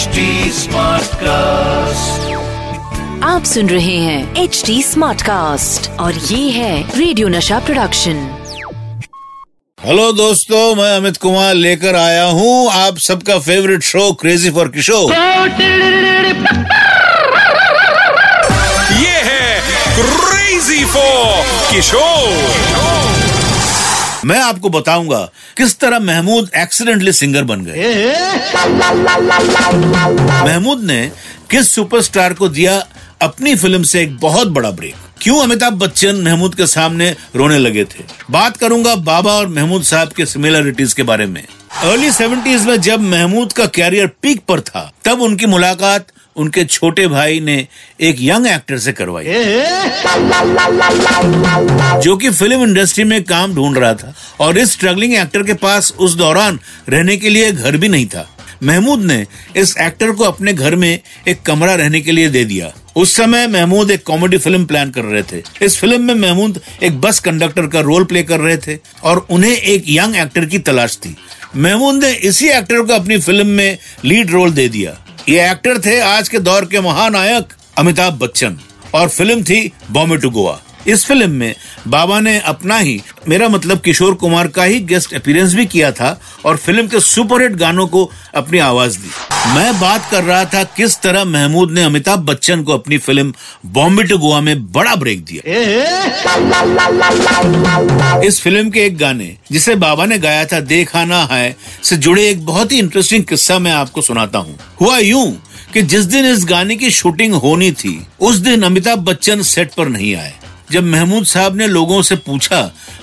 HT SmartCast। आप सुन रहे हैं HT SmartCast और ये है रेडियो नशा प्रोडक्शन। हेलो दोस्तों, मैं अमित कुमार लेकर आया हूँ आप सबका favourite show crazy for Kishore. ये है क्रेजी फॉर किशोर। मैं आपको बताऊंगा किस तरह महमूद एक्सीडेंटली सिंगर बन गए। महमूद ने किस सुपरस्टार को दिया अपनी फिल्म से एक बहुत बड़ा ब्रेक? क्यों अमिताभ बच्चन महमूद के सामने रोने लगे थे? बात करूंगा बाबा और महमूद साहब के सिमिलरिटीज के बारे में। अर्ली 70s में जब महमूद का कैरियर पीक पर था, तब उनकी मुलाकात उनके छोटे भाई ने एक यंग एक्टर से करवाई जो कि फिल्म इंडस्ट्री में काम ढूंढ रहा था, और इस स्ट्रगलिंग एक्टर के पास उस दौरान रहने के लिए घर भी नहीं था। महमूद ने इस एक्टर को अपने घर में एक कमरा रहने के लिए दे दिया। उस समय महमूद एक कॉमेडी फिल्म प्लान कर रहे थे। इस फिल्म में महमूद एक बस कंडक्टर का रोल प्ले कर रहे थे और उन्हें एक यंग एक्टर की तलाश थी। महमूद ने इसी एक्टर को अपनी फिल्म में लीड रोल दे दिया। ये एक्टर थे आज के दौर के महानायक अमिताभ बच्चन और फिल्म थी बॉम्बे टू गोवा। इस फिल्म में बाबा ने अपना ही, मेरा मतलब किशोर कुमार का ही गेस्ट अपीयरेंस भी किया था और फिल्म के सुपरहिट गानों को अपनी आवाज दी। मैं बात कर रहा था किस तरह महमूद ने अमिताभ बच्चन को अपनी फिल्म बॉम्बे टू गोवा में बड़ा ब्रेक दिया। इस फिल्म के एक गाने जिसे बाबा ने गाया था देखाना है से जुड़े एक बहुत ही इंटरेस्टिंग किस्सा मैं आपको सुनाता हूँ। हुआ यूं कि जिस दिन इस गाने की शूटिंग होनी थी, उस दिन अमिताभ बच्चन सेट पर नहीं आए। जब महमूद साहब ने लोगों से पूछा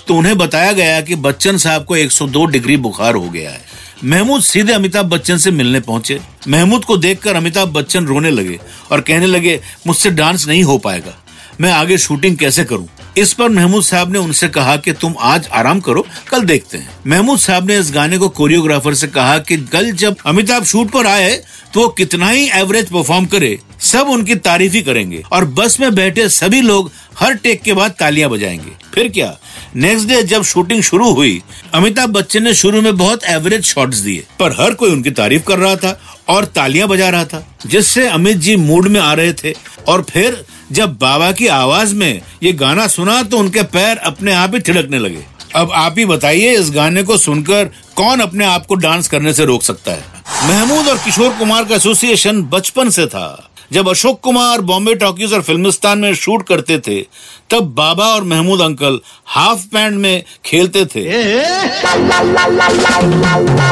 तो उन्हें बताया गया कि बच्चन साहब को 102 डिग्री बुखार हो गया है। महमूद सीधे अमिताभ बच्चन से मिलने पहुंचे। महमूद को देखकर अमिताभ बच्चन रोने लगे और कहने लगे, मुझसे डांस नहीं हो पाएगा, मैं आगे शूटिंग कैसे करूं? इस पर महमूद साहब ने उनसे कहा कि तुम आज आराम करो, कल देखते हैं। महमूद साहब ने इस गाने को कोरियोग्राफर से कहा कि कल जब अमिताभ शूट पर आए तो वो कितना ही एवरेज परफॉर्म करे, सब उनकी तारीफ ही करेंगे और बस में बैठे सभी लोग हर टेक के बाद तालियां बजाएंगे। फिर क्या, नेक्स्ट डे जब शूटिंग शुरू हुई, अमिताभ बच्चन ने शुरू में बहुत एवरेज शॉट्स दिए, पर हर कोई उनकी तारीफ कर रहा था और तालियां बजा रहा था, जिससे अमित जी मूड में आ रहे थे। और फिर जब बाबा की आवाज में ये गाना सुना तो उनके पैर अपने आप ही थिड़कने लगे। अब आप ही बताइए, इस गाने को सुनकर कौन अपने आप को डांस करने से रोक सकता है? महमूद और किशोर कुमार का एसोसिएशन बचपन से था। जब अशोक कुमार बॉम्बे टॉकीज और फिल्मिस्तान में शूट करते थे, तब बाबा और महमूद अंकल हाफ पैंट में खेलते थे।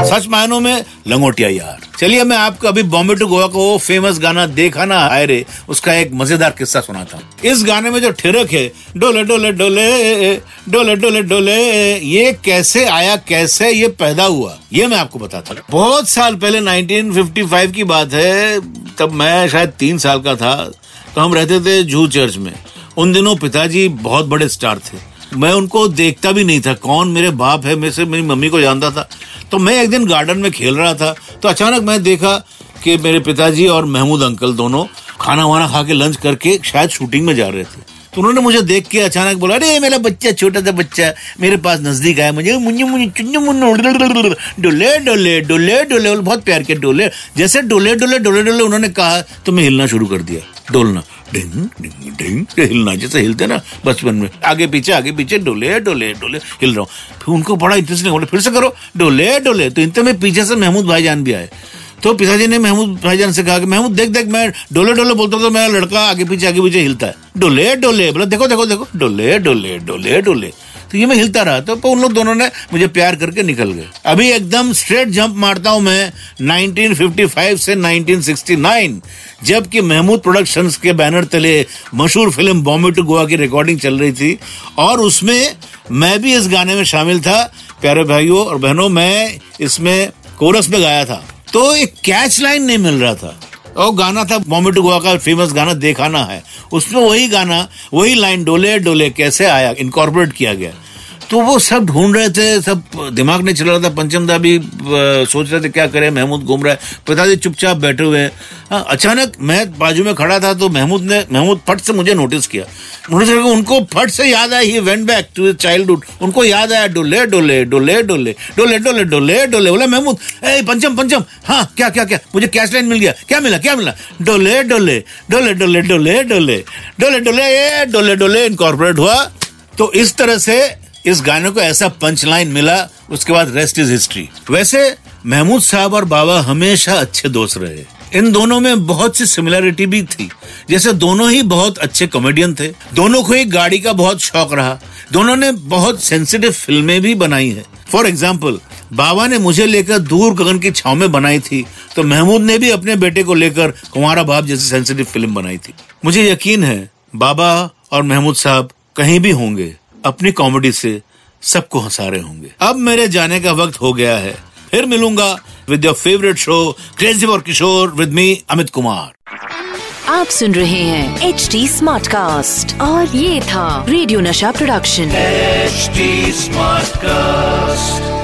सच मायनों में लंगोटिया यार। चलिए, मैं आपको अभी बॉम्बे टू गोवा का वो फेमस गाना देखा ना आए रे, उसका एक मजेदार किस्सा सुनाता हूँ। इस गाने में जो ठिरक है, डोले डोले डोले डोले डोले डोले, ये कैसे आया, कैसे ये पैदा हुआ, ये मैं आपको बताता हूँ। बहुत साल पहले 1955 की बात है, तब मैं शायद 3 साल का था। तो हम रहते थे जू चर्च में। उन दिनों पिताजी बहुत बड़े स्टार थे। मैं उनको देखता भी नहीं था, कौन मेरे बाप है, मैं सिर्फ मेरी मम्मी को जानता था। तो मैं एक दिन गार्डन में खेल रहा था तो अचानक मैं देखा कि मेरे पिताजी और महमूद अंकल दोनों खाना वाना खा के लंच करके शायद शूटिंग में जा रहे थे। तो उन्होंने मुझे देख के अचानक बोला, अरे मेरा बच्चा, छोटा सा बच्चा मेरे पास नजदीक आया, मुझे डोले डोले डोले डोले, बहुत प्यार के डोले। जैसे डोले डोले डोले डोले उन्होंने कहा तो मैं हिलना शुरू कर दिया, डोलना, डिंग डिंग डिंग, हिलना जैसे हिलते ना बचपन में, आगे पीछे डोले डोले डोले हिल रहा हूँ। फिर उनको बड़ा इंटरेस्टिंग बोले, फिर से करो डोले डोले। तो इनते में पीछे से महमूद भाईजान भी आए। तो पिताजी ने महमूद भाईजान से कहा कि महमूद देख, मैं डोले डोले बोलता हूँ तो मेरा लड़का आगे पीछे हिलता है, डोले डोले। बोला देखो देखो देखो, डोले डोले डोले डोले। तो ये मैं हिलता रहा, तो उन लोग दोनों ने मुझे प्यार करके निकल गए। अभी एकदम स्ट्रेट जंप मारता हूँ मैं 1955 से 1969, जबकि महमूद प्रोडक्शंस के बैनर तले मशहूर फिल्म बॉम्बे टू गोवा की रिकॉर्डिंग चल रही थी और उसमें मैं भी इस गाने में शामिल था। प्यारे भाइयों और बहनों, मैं इसमें कोरस में गाया था, तो एक कैच लाइन नहीं मिल रहा था। और गाना था बॉम्बे टू गोवा का फेमस गाना देखाना है, उसमें वही गाना, वही लाइन डोले डोले कैसे आया, इनकॉर्पोरेट किया गया। तो वो सब ढूंढ रहे थे, सब दिमाग नहीं चल रहा था। पंचम दा भी सोच रहे थे क्या करें, महमूद घूम रहा है, पिताजी चुपचाप बैठे हुए हैं। अचानक मैं बाजू में खड़ा था तो महमूद फट से मुझे नोटिस किया। उनको फट से याद आया, he went back to his childhood, उनको याद आया डोले डोले डोले डोले डोले डोले डोले डोले। बोला महमूद, ए पंचम पंचम, हाँ क्या क्या क्या, मुझे कैश लाइन मिल गया, क्या मिला डोले डोले डोले डोले डोले डोले डोले डोले डोले डोले इनकॉर्पोरेट हुआ। तो इस तरह से इस गाने को ऐसा पंच लाइन मिला, उसके बाद रेस्ट इज हिस्ट्री। वैसे महमूद साहब और बाबा हमेशा अच्छे दोस्त रहे। इन दोनों में बहुत सी सिमिलरिटी भी थी, जैसे दोनों ही बहुत अच्छे कॉमेडियन थे, दोनों को ही गाड़ी का बहुत शौक रहा, दोनों ने बहुत सेंसिटिव फिल्में भी बनाई हैं। फॉर एग्जाम्पल, बाबा ने मुझे लेकर दूर गगन की छाँव में बनाई थी, तो महमूद ने भी अपने बेटे को लेकर कुमारा बाप जैसी सेंसिटिव फिल्म बनाई थी। मुझे यकीन है बाबा और महमूद साहब कहीं भी होंगे अपनी कॉमेडी से सबको हंसा रहे होंगे। अब मेरे जाने का वक्त हो गया है, फिर मिलूंगा with your favourite show crazy for Kishore with me Amit Kumar. आप सुन रहे हैं HT SmartCast और ये था radio Nasha production HT SmartCast।